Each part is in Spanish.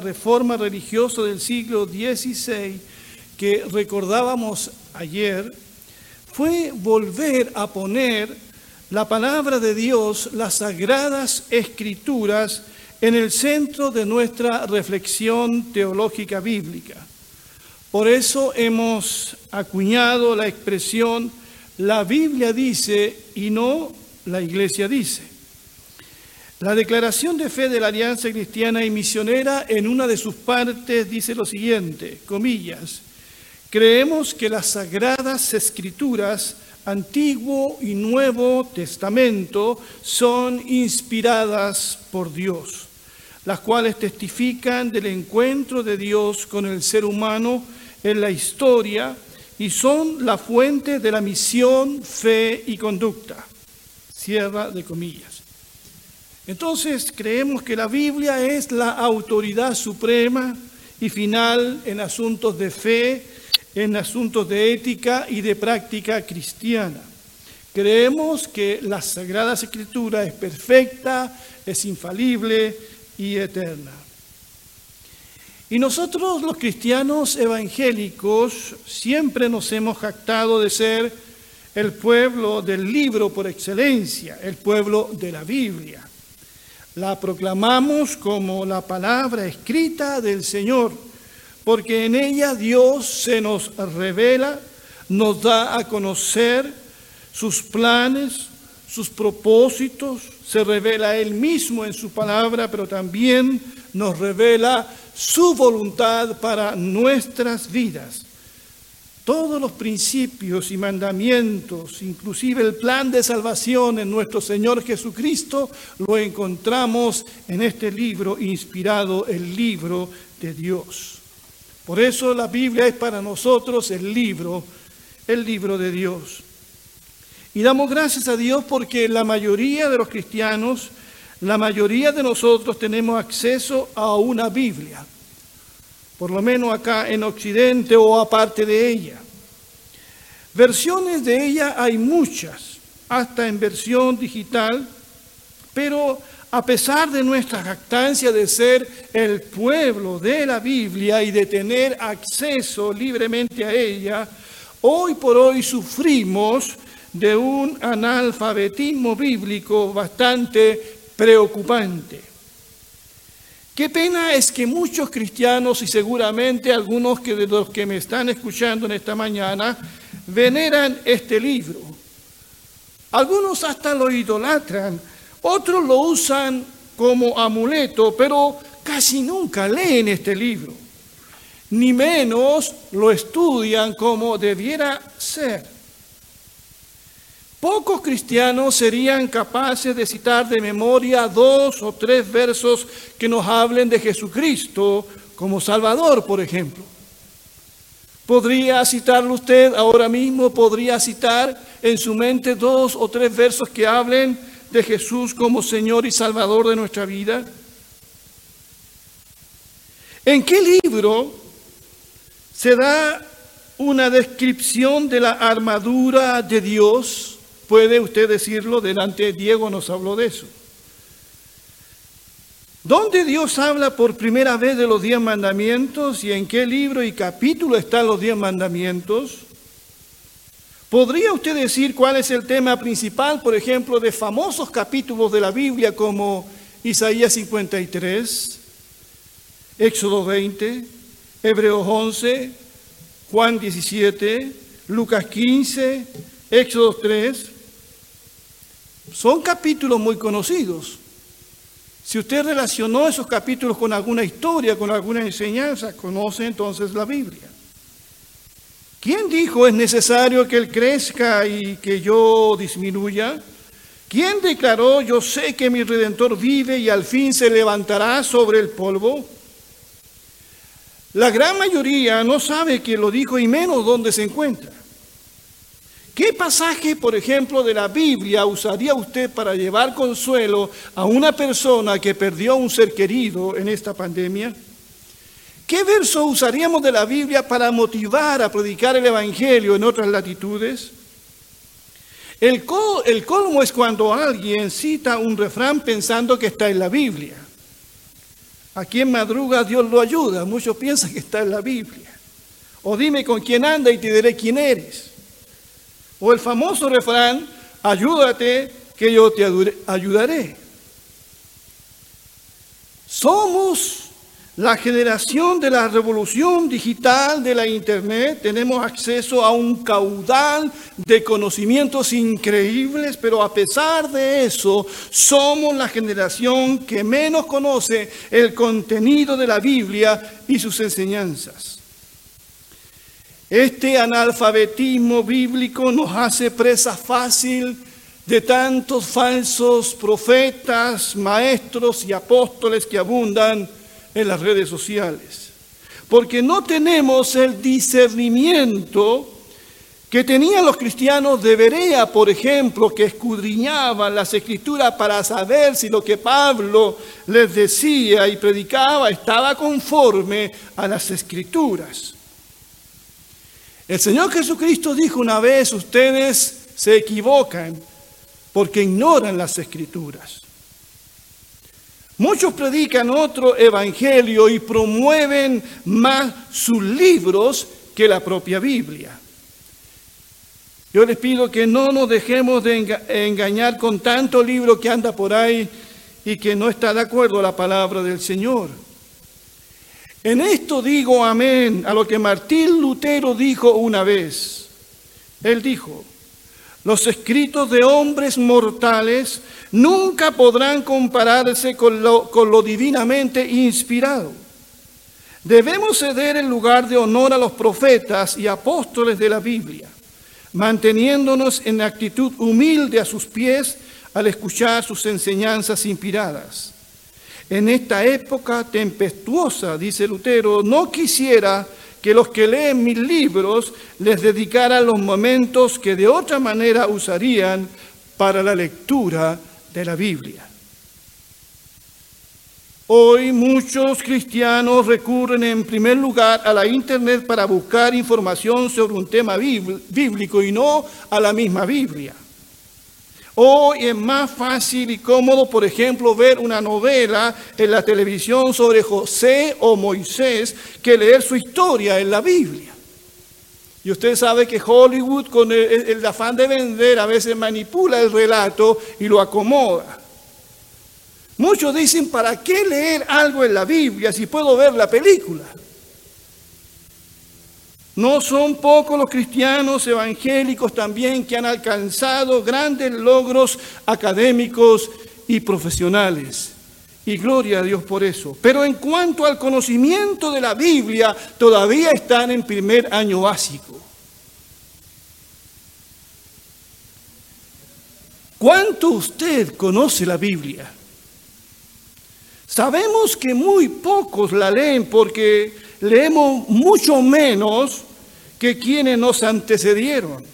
la reforma religiosa del siglo XVI que recordábamos ayer, fue volver a poner la palabra de Dios, las Sagradas Escrituras, en el centro de nuestra reflexión teológica bíblica. Por eso hemos acuñado la expresión la Biblia dice y no la Iglesia dice. La declaración de fe de la Alianza Cristiana y Misionera en una de sus partes dice lo siguiente, comillas, creemos que las Sagradas Escrituras, Antiguo y Nuevo Testamento, son inspiradas por Dios, las cuales testifican del encuentro de Dios con el ser humano en la historia y son la fuente de la misión, fe y conducta. Cierra de comillas. Entonces, creemos que la Biblia es la autoridad suprema y final en asuntos de fe, en asuntos de ética y de práctica cristiana. Creemos que la Sagrada Escritura es perfecta, es infalible y eterna. Y nosotros los cristianos evangélicos siempre nos hemos jactado de ser el pueblo del libro por excelencia, el pueblo de la Biblia. La proclamamos como la palabra escrita del Señor, porque en ella Dios se nos revela, nos da a conocer sus planes, sus propósitos, se revela Él mismo en su palabra, pero también nos revela su voluntad para nuestras vidas. Todos los principios y mandamientos, inclusive el plan de salvación en nuestro Señor Jesucristo, lo encontramos en este libro inspirado, el libro de Dios. Por eso la Biblia es para nosotros el libro de Dios. Y damos gracias a Dios porque la mayoría de los cristianos, la mayoría de nosotros tenemos acceso a una Biblia, por lo menos acá en Occidente o aparte de ella. Versiones de ella hay muchas, hasta en versión digital, pero a pesar de nuestra jactancia de ser el pueblo de la Biblia y de tener acceso libremente a ella, hoy por hoy sufrimos de un analfabetismo bíblico bastante preocupante. Qué pena es que muchos cristianos, y seguramente algunos de los que me están escuchando en esta mañana, veneran este libro. Algunos hasta lo idolatran. Otros lo usan como amuleto, pero casi nunca leen este libro, ni menos lo estudian como debiera ser. Pocos cristianos serían capaces de citar de memoria 2 o 3 versos que nos hablen de Jesucristo como Salvador, por ejemplo. ¿Podría citarlo usted ahora mismo? ¿Podría citar en su mente 2 o 3 versos que hablen de Jesús como Señor y Salvador de nuestra vida? ¿En qué libro se da una descripción de la armadura de Dios? ¿Puede usted decirlo? Delante Diego nos habló de eso. ¿Dónde Dios habla por primera vez de los 10 mandamientos? ¿Y en qué libro y capítulo están los 10 mandamientos? ¿Podría usted decir cuál es el tema principal, por ejemplo, de famosos capítulos de la Biblia como Isaías 53, Éxodo 20, Hebreos 11, Juan 17, Lucas 15, Éxodo 3? Son capítulos muy conocidos. Si usted relacionó esos capítulos con alguna historia, con alguna enseñanza, conoce entonces la Biblia. ¿Quién dijo es necesario que Él crezca y que yo disminuya? ¿Quién declaró yo sé que mi Redentor vive y al fin se levantará sobre el polvo? La gran mayoría no sabe quién lo dijo y menos dónde se encuentra. ¿Qué pasaje, por ejemplo, de la Biblia usaría usted para llevar consuelo a una persona que perdió a un ser querido en esta pandemia? ¿Qué verso usaríamos de la Biblia para motivar a predicar el Evangelio en otras latitudes? El colmo es cuando alguien cita un refrán pensando que está en la Biblia. A quien madruga Dios lo ayuda. Muchos piensan que está en la Biblia. O dime con quién anda y te diré quién eres. O el famoso refrán, ayúdate que yo te ayudaré. Somos la generación de la revolución digital de la Internet. Tenemos acceso a un caudal de conocimientos increíbles, pero a pesar de eso, somos la generación que menos conoce el contenido de la Biblia y sus enseñanzas. Este analfabetismo bíblico nos hace presa fácil de tantos falsos profetas, maestros y apóstoles que abundan en las redes sociales, porque no tenemos el discernimiento que tenían los cristianos de Berea, por ejemplo, que escudriñaban las escrituras para saber si lo que Pablo les decía y predicaba estaba conforme a las escrituras. El Señor Jesucristo dijo una vez, ustedes se equivocan porque ignoran las escrituras. Muchos predican otro evangelio y promueven más sus libros que la propia Biblia. Yo les pido que no nos dejemos de engañar con tanto libro que anda por ahí y que no está de acuerdo a la palabra del Señor. En esto digo amén a lo que Martín Lutero dijo una vez. Él dijo: los escritos de hombres mortales nunca podrán compararse con lo divinamente inspirado. Debemos ceder el lugar de honor a los profetas y apóstoles de la Biblia, manteniéndonos en actitud humilde a sus pies al escuchar sus enseñanzas inspiradas. En esta época tempestuosa, dice Lutero, no quisiera que los que leen mis libros les dedicaran los momentos que de otra manera usarían para la lectura de la Biblia. Hoy muchos cristianos recurren en primer lugar a la Internet para buscar información sobre un tema bíblico y no a la misma Biblia. Hoy es más fácil y cómodo, por ejemplo, ver una novela en la televisión sobre José o Moisés que leer su historia en la Biblia. Y usted sabe que Hollywood, con el afán de vender, a veces manipula el relato y lo acomoda. Muchos dicen, ¿para qué leer algo en la Biblia si puedo ver la película? No son pocos los cristianos evangélicos también que han alcanzado grandes logros académicos y profesionales. Y gloria a Dios por eso. Pero en cuanto al conocimiento de la Biblia, todavía están en primer año básico. ¿Cuánto usted conoce la Biblia? Sabemos que muy pocos la leen porque leemos mucho menos que quienes nos antecedieron.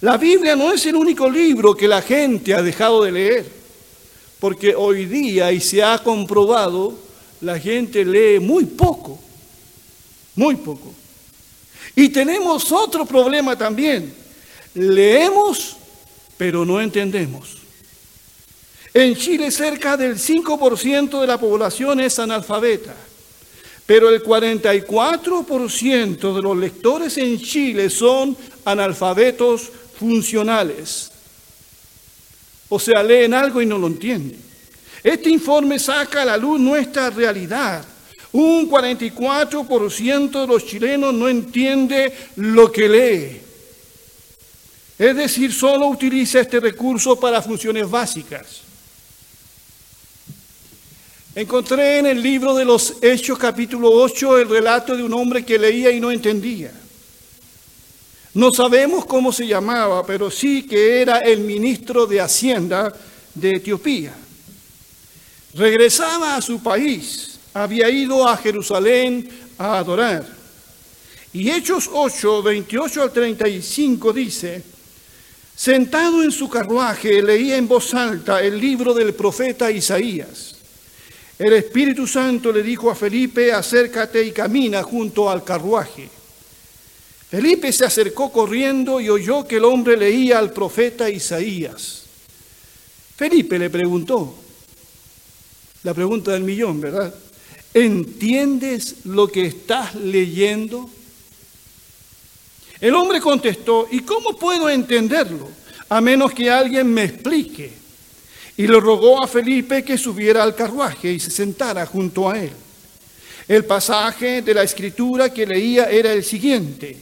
La Biblia no es el único libro que la gente ha dejado de leer. Porque hoy día, y se ha comprobado, la gente lee muy poco, muy poco. Y tenemos otro problema también. Leemos, pero no entendemos. En Chile, cerca del 5% de la población es analfabeta. Pero el 44% de los lectores en Chile son analfabetos funcionales. O sea, leen algo y no lo entienden. Este informe saca a la luz nuestra realidad. Un 44% de los chilenos no entiende lo que lee. Es decir, solo utiliza este recurso para funciones básicas. Encontré en el libro de los Hechos, capítulo 8, el relato de un hombre que leía y no entendía. No sabemos cómo se llamaba, pero sí que era el ministro de Hacienda de Etiopía. Regresaba a su país, había ido a Jerusalén a adorar. Y Hechos 8, 28 al 35 dice, sentado en su carruaje leía en voz alta el libro del profeta Isaías. El Espíritu Santo le dijo a Felipe, acércate y camina junto al carruaje. Felipe se acercó corriendo y oyó que el hombre leía al profeta Isaías. Felipe le preguntó, La pregunta del millón, ¿verdad? ¿Entiendes lo que estás leyendo? El hombre contestó, ¿y cómo puedo entenderlo? A menos que alguien me explique. Y le rogó a Felipe que subiera al carruaje y se sentara junto a él. El pasaje de la escritura que leía era el siguiente,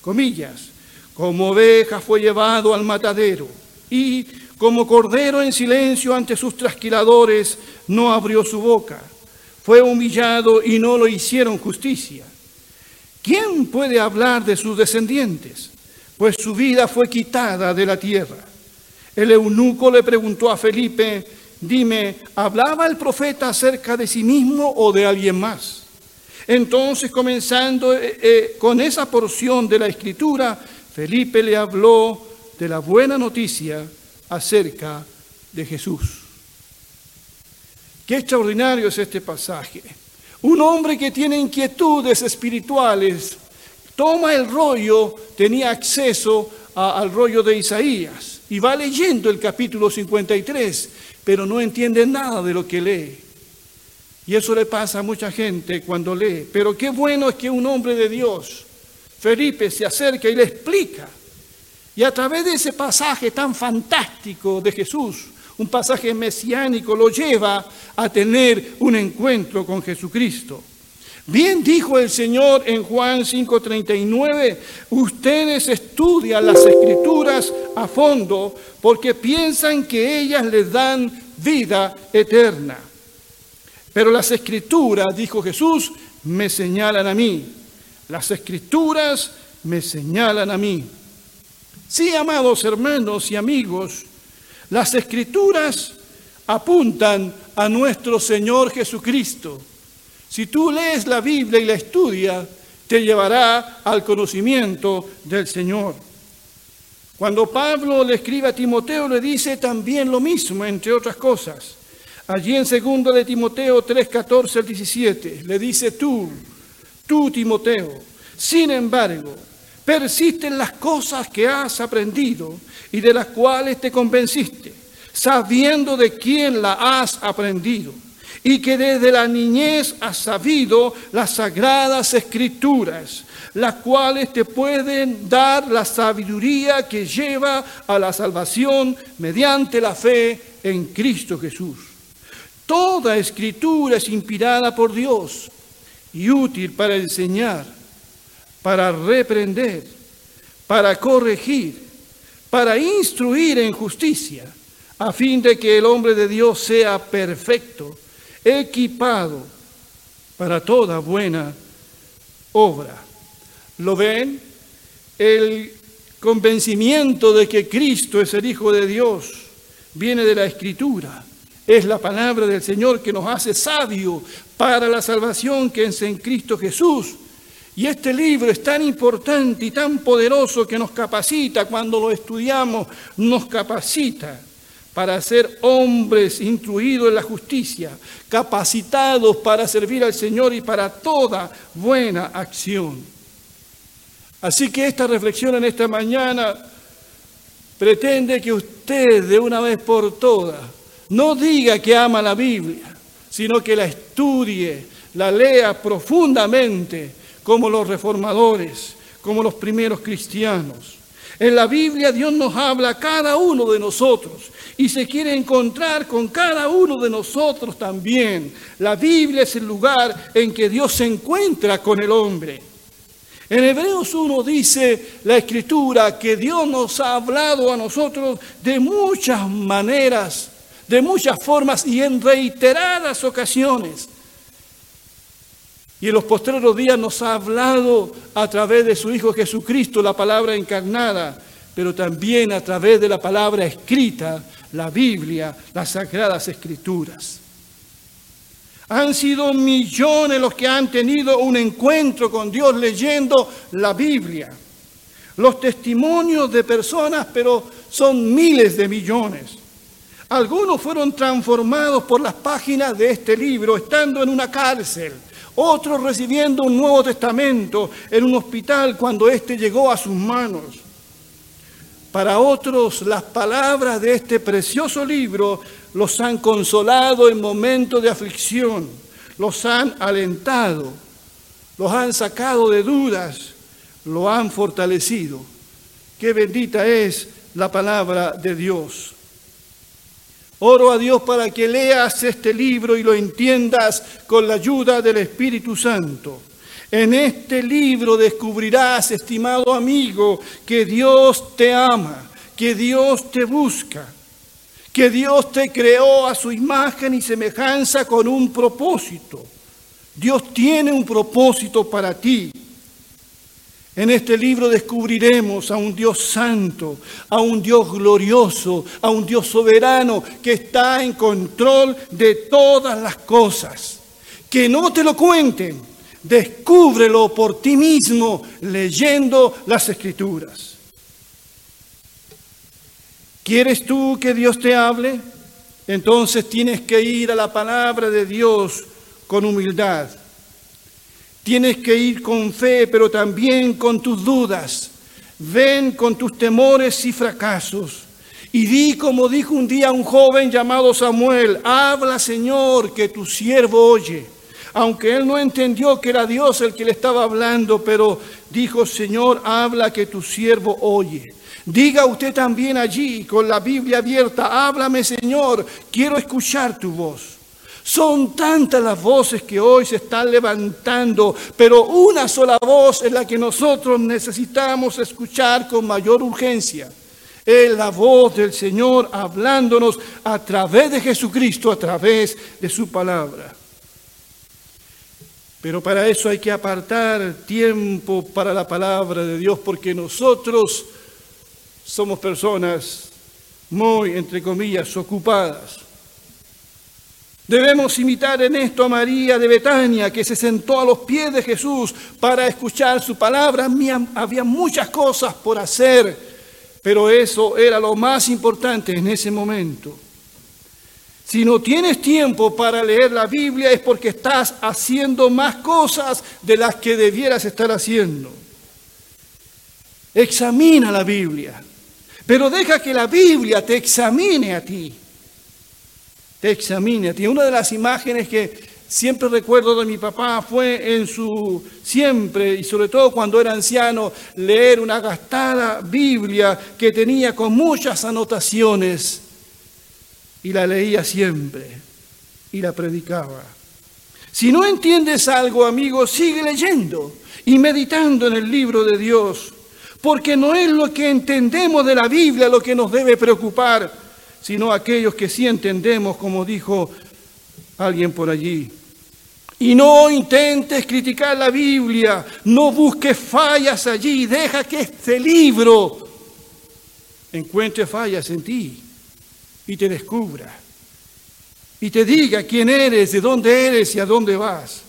comillas, como oveja fue llevado al matadero y como cordero en silencio ante sus trasquiladores no abrió su boca. Fue humillado y no lo hicieron justicia. ¿Quién puede hablar de sus descendientes? Pues su vida fue quitada de la tierra. El eunuco le preguntó a Felipe, dime, ¿hablaba el profeta acerca de sí mismo o de alguien más? Entonces, comenzando con esa porción de la Escritura, Felipe le habló de la buena noticia acerca de Jesús. Qué extraordinario es este pasaje. Un hombre que tiene inquietudes espirituales, toma el rollo, tenía acceso al rollo de Isaías y va leyendo el capítulo 53, pero no entiende nada de lo que lee. Y eso le pasa a mucha gente cuando lee. Pero qué bueno es que un hombre de Dios, Felipe, se acerca y le explica. Y a través de ese pasaje tan fantástico de Jesús, un pasaje mesiánico, lo lleva a tener un encuentro con Jesucristo. Bien dijo el Señor en Juan 5:39, ustedes estudian las Escrituras a fondo porque piensan que ellas les dan vida eterna. Pero las Escrituras, dijo Jesús, me señalan a mí. Las Escrituras me señalan a mí. Sí, amados hermanos y amigos, las Escrituras apuntan a nuestro Señor Jesucristo. Si tú lees la Biblia y la estudias, te llevará al conocimiento del Señor. Cuando Pablo le escribe a Timoteo, le dice también lo mismo, entre otras cosas. Allí en 2 de Timoteo 3:14-17, le dice tú Timoteo, sin embargo, persiste en las cosas que has aprendido y de las cuales te convenciste, sabiendo de quién la has aprendido. Y que desde la niñez has sabido las sagradas escrituras, las cuales te pueden dar la sabiduría que lleva a la salvación mediante la fe en Cristo Jesús. Toda escritura es inspirada por Dios y útil para enseñar, para reprender, para corregir, para instruir en justicia, a fin de que el hombre de Dios sea perfecto, equipado para toda buena obra. ¿Lo ven? El convencimiento de que Cristo es el Hijo de Dios viene de la Escritura. Es la palabra del Señor que nos hace sabios para la salvación que es en Cristo Jesús. Y este libro es tan importante y tan poderoso que nos capacita, cuando lo estudiamos, nos capacita para ser hombres instruidos en la justicia, capacitados para servir al Señor y para toda buena acción. Así que esta reflexión en esta mañana pretende que usted, de una vez por todas, no diga que ama la Biblia, sino que la estudie, la lea profundamente, como los reformadores, como los primeros cristianos. En la Biblia Dios nos habla a cada uno de nosotros y se quiere encontrar con cada uno de nosotros también. La Biblia es el lugar en que Dios se encuentra con el hombre. En Hebreos 1 dice la Escritura que Dios nos ha hablado a nosotros de muchas maneras, de muchas formas y en reiteradas ocasiones. Y en los postreros días nos ha hablado a través de su Hijo Jesucristo, la palabra encarnada, pero también a través de la palabra escrita, la Biblia, las Sagradas Escrituras. Han sido millones los que han tenido un encuentro con Dios leyendo la Biblia. Los testimonios de personas, pero son miles de millones. Algunos fueron transformados por las páginas de este libro, estando en una cárcel. Otros recibiendo un Nuevo Testamento en un hospital cuando éste llegó a sus manos. Para otros, las palabras de este precioso libro los han consolado en momentos de aflicción, los han alentado, los han sacado de dudas, lo han fortalecido. ¡Qué bendita es la palabra de Dios! Oro a Dios para que leas este libro y lo entiendas con la ayuda del Espíritu Santo. En este libro descubrirás, estimado amigo, que Dios te ama, que Dios te busca, que Dios te creó a su imagen y semejanza con un propósito. Dios tiene un propósito para ti. En este libro descubriremos a un Dios santo, a un Dios glorioso, a un Dios soberano que está en control de todas las cosas. Que no te lo cuenten. Descúbrelo por ti mismo leyendo las Escrituras. ¿Quieres tú que Dios te hable? Entonces tienes que ir a la palabra de Dios con humildad. Tienes que ir con fe, pero también con tus dudas. Ven con tus temores y fracasos. Y di, como dijo un día un joven llamado Samuel: habla, Señor, que tu siervo oye. Aunque él no entendió que era Dios el que le estaba hablando, pero dijo: Señor, habla que tu siervo oye. Diga usted también allí, con la Biblia abierta: háblame, Señor, quiero escuchar tu voz. Son tantas las voces que hoy se están levantando, pero una sola voz es la que nosotros necesitamos escuchar con mayor urgencia. Es la voz del Señor hablándonos a través de Jesucristo, a través de su palabra. Pero para eso hay que apartar tiempo para la palabra de Dios, porque nosotros somos personas muy, entre comillas, ocupadas. Debemos imitar en esto a María de Betania, que se sentó a los pies de Jesús para escuchar su palabra. Había muchas cosas por hacer, pero eso era lo más importante en ese momento. Si no tienes tiempo para leer la Biblia es porque estás haciendo más cosas de las que debieras estar haciendo. Examina la Biblia, pero deja que la Biblia te examine a ti. Te examine a ti. Una de las imágenes que siempre recuerdo de mi papá fue siempre, y sobre todo cuando era anciano, leer una gastada Biblia que tenía con muchas anotaciones. Y la leía siempre, y la predicaba. Si no entiendes algo, amigo, sigue leyendo y meditando en el libro de Dios, porque no es lo que entendemos de la Biblia lo que nos debe preocupar, sino aquellos que sí entendemos, como dijo alguien por allí. Y no intentes criticar la Biblia, no busques fallas allí, deja que este libro encuentre fallas en ti. Y te descubra, y te diga quién eres, de dónde eres y a dónde vas.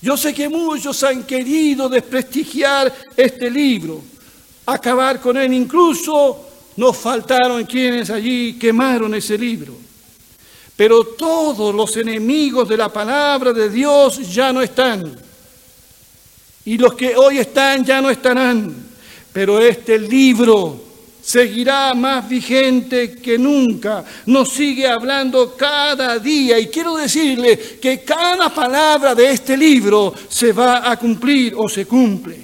Yo sé que muchos han querido desprestigiar este libro, acabar con él. Incluso nos faltaron quienes allí quemaron ese libro. Pero todos los enemigos de la palabra de Dios ya no están. Y los que hoy están ya no estarán. Pero este libro seguirá más vigente que nunca, nos sigue hablando cada día. Y quiero decirle que cada palabra de este libro se va a cumplir o se cumple.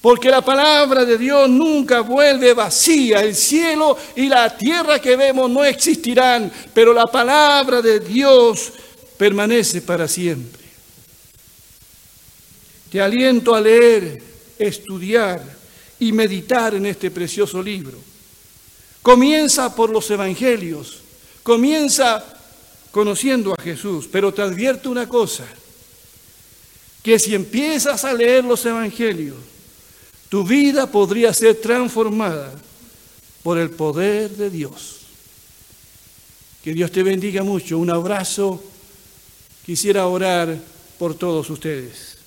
Porque la palabra de Dios nunca vuelve vacía. El cielo y la tierra que vemos no existirán, pero la palabra de Dios permanece para siempre. Te aliento a leer, estudiar y meditar en este precioso libro. Comienza por los evangelios, comienza conociendo a Jesús, pero te advierto una cosa, que si empiezas a leer los evangelios, tu vida podría ser transformada por el poder de Dios. Que Dios te bendiga mucho. Un abrazo. Quisiera orar por todos ustedes.